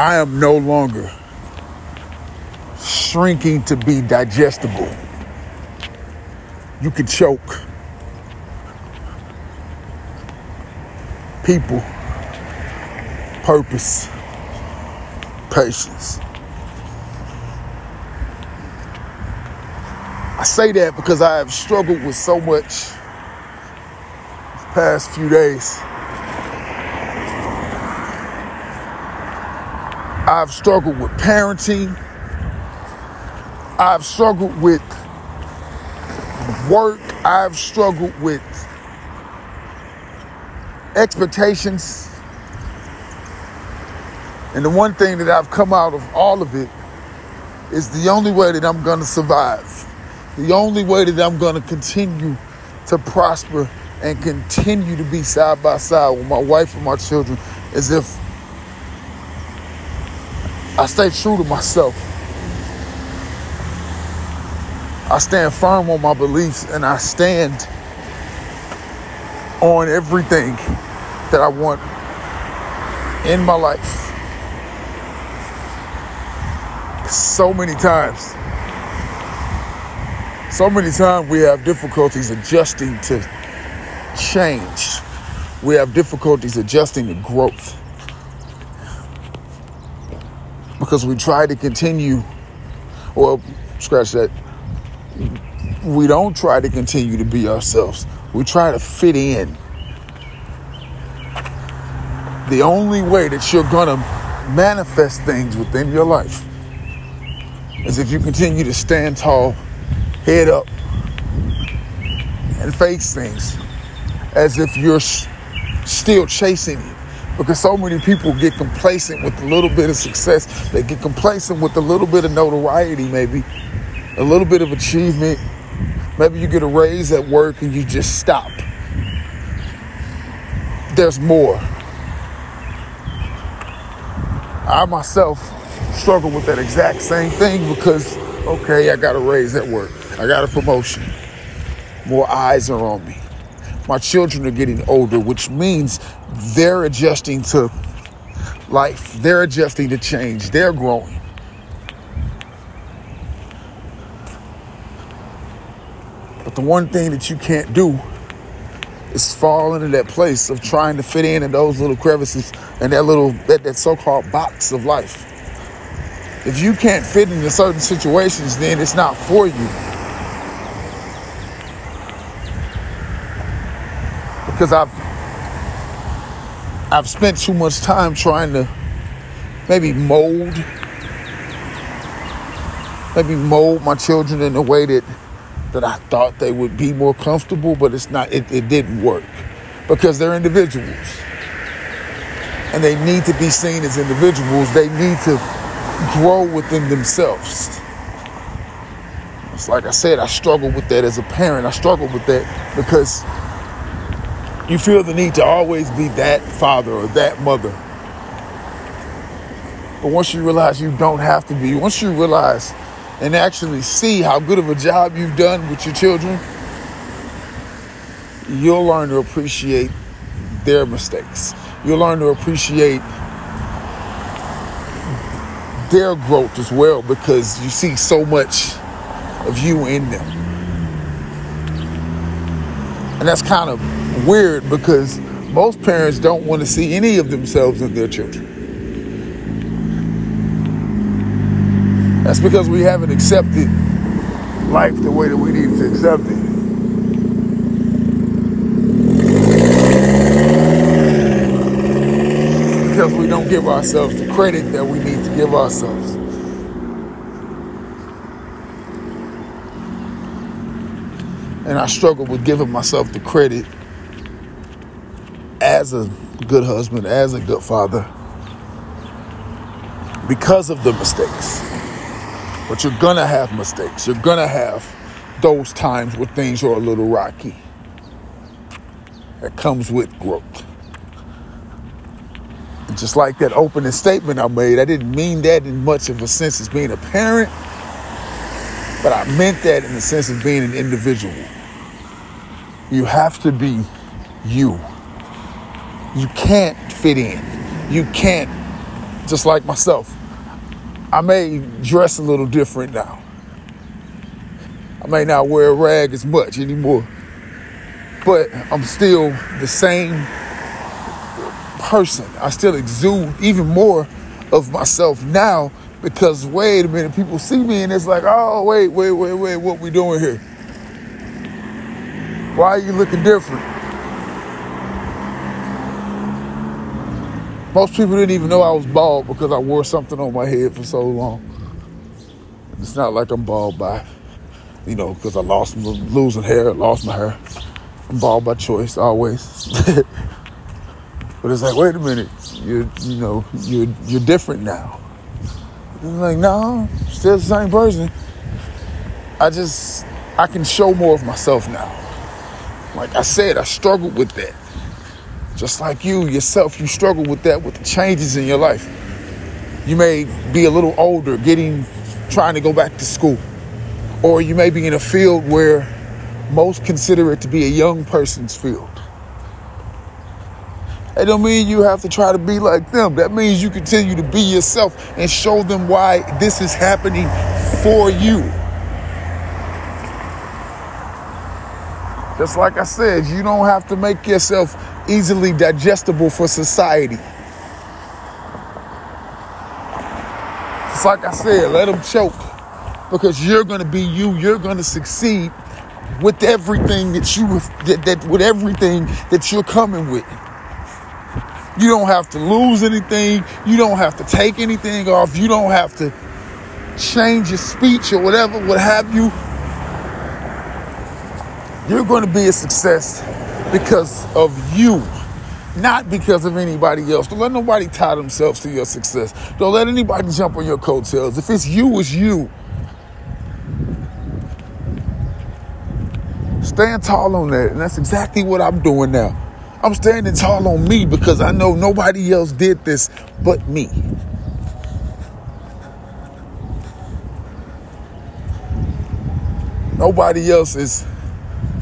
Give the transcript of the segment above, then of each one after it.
I am no longer shrinking to be digestible. You could choke. People, purpose, patience. I say that because I have struggled with so much these past few days. I've struggled with parenting. I've struggled with work. I've struggled with expectations. And the one thing that I've come out of all of it is the only way that I'm going to survive. The only way that I'm going to continue to prosper and continue to be side by side with my wife and my children is if I stay true to myself. I stand firm on my beliefs and I stand on everything that I want in my life. So many times we have difficulties adjusting to change. We have difficulties adjusting to growth. Because we try to continue, well, scratch that. We don't try to continue to be ourselves. We try to fit in. The only way that you're going to manifest things within your life is if you continue to stand tall, head up, and face things as if you're still chasing it. Because so many people get complacent with a little bit of success. They get complacent with a little bit of notoriety, maybe a little bit of achievement. Maybe you get a raise at work and you just stop. There's more. I myself struggle with that exact same thing because, okay, I got a raise at work. I got a promotion. More eyes are on me. My children are getting older, which means they're adjusting to life. They're adjusting to change. They're growing. But the one thing that you can't do is fall into that place of trying to fit in those little crevices and that so-called box of life. If you can't fit into certain situations, then it's not for you. Because I've spent too much time trying to maybe mold my children in a way that I thought they would be more comfortable, but it's not. It didn't work because they're individuals and they need to be seen as individuals. They need to grow within themselves. It's like I said, I struggle with that as a parent. I struggle with that because you feel the need to always be that father or that mother. But once you realize you don't have to be, once you realize and actually see how good of a job you've done with your children, you'll learn to appreciate their mistakes. You'll learn to appreciate their growth as well because you see so much of you in them. And that's kind of weird because most parents don't want to see any of themselves in their children. That's because we haven't accepted life the way that we need to accept it. Because we don't give ourselves the credit that we need to give ourselves. And I struggle with giving myself the credit as a good husband, as a good father, because of the mistakes. But you're gonna have mistakes. You're gonna have those times where things are a little rocky. That comes with growth. And just like that opening statement I made, I didn't mean that in much of a sense as being a parent, but I meant that in the sense of being an individual. You have to be you. You can't fit in. You can't just like myself. I may dress a little different now. I may not wear a rag as much anymore, but I'm still the same person. I still exude even more of myself now because, wait a minute, people see me and it's like, oh, wait, what we doing here? Why are you looking different? Most people didn't even know I was bald because I wore something on my head for so long. It's not like I'm bald by, because I lost my hair. I'm bald by choice, always. But it's like, wait a minute, you're different now. It's like, no, still the same person. I can show more of myself now. Like I said, I struggled with that. Just like you, yourself, you struggle with that, with the changes in your life. You may be a little older, trying to go back to school. Or you may be in a field where most consider it to be a young person's field. That don't mean you have to try to be like them. That means you continue to be yourself and show them why this is happening for you. Just like I said, you don't have to make yourself easily digestible for society. Just like I said, let them choke, because you're going to be you. You're going to succeed with everything with everything that you're coming with. You don't have to lose anything. You don't have to take anything off. You don't have to change your speech or whatever, what have you. You're going to be a success because of you, not because of anybody else. Don't let nobody tie themselves to your success. Don't let anybody jump on your coattails. If it's you, it's you. Stand tall on that, and that's exactly what I'm doing now. I'm standing tall on me because I know nobody else did this but me. Nobody else is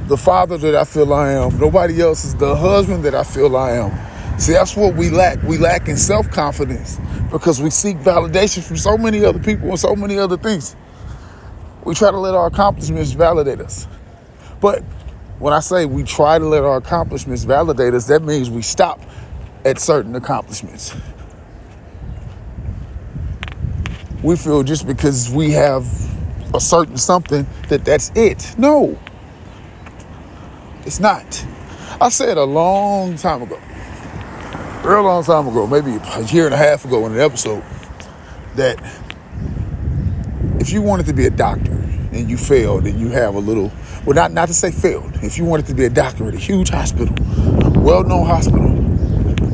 the father that I feel I am. Nobody else is the husband that I feel I am. See, that's what we lack. We lack in self-confidence because we seek validation from so many other people and so many other things. We try to let our accomplishments validate us. But when I say we try to let our accomplishments validate us, that means we stop at certain accomplishments. We feel just because we have a certain something that that's it. No, it's not. I said a real long time ago, maybe a year and a half ago in an episode, that if you wanted to be a doctor and you failed and you have a little... Well, not to say failed. If you wanted to be a doctor at a huge hospital, well-known hospital,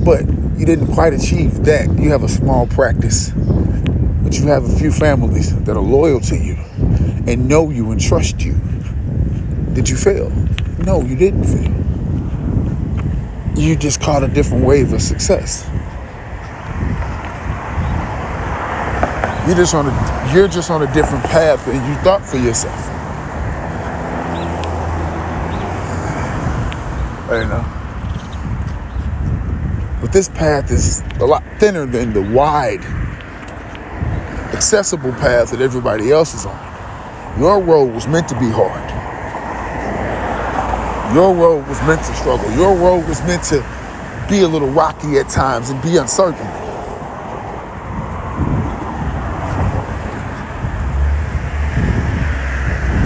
but you didn't quite achieve that, you have a small practice, but you have a few families that are loyal to you and know you and trust you. Did you fail? No, you didn't fail. You just caught a different wave of success. You're just on a different path than you thought for yourself. You know, but this path is a lot thinner than the wide, accessible path that everybody else is on. Your road was meant to be hard. Your road was meant to struggle. Your road was meant to be a little rocky at times and be uncertain.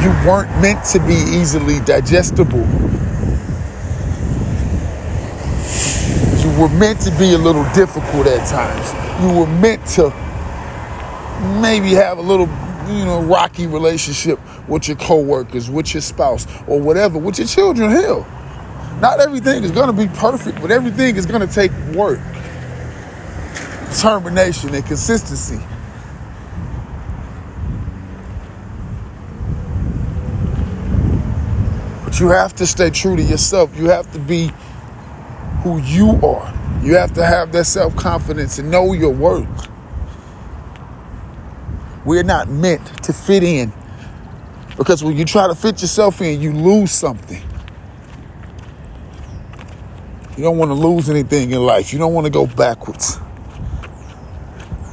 You weren't meant to be easily digestible. You were meant to be a little difficult at times. You were meant to maybe have a little, rocky relationship with your coworkers, with your spouse, or whatever, with your children. Hell, not everything is going to be perfect, but everything is going to take work, determination, and consistency. But you have to stay true to yourself. You have to be who you are. You have to have that self-confidence and know your worth. We're not meant to fit in, because when you try to fit yourself in, you lose something. You don't want to lose anything in life. You don't want to go backwards.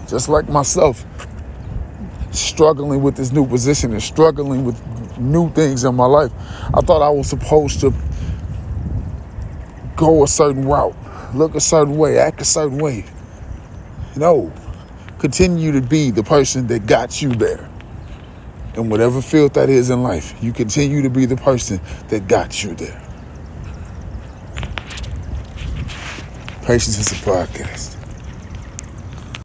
just like myself, struggling with this new position and struggling with new things in my life. I thought I was supposed to go a certain route, look a certain way, act a certain way. No, continue to be the person that got you there. In whatever field that is in life, you continue to be the person that got you there. Patience is a podcast.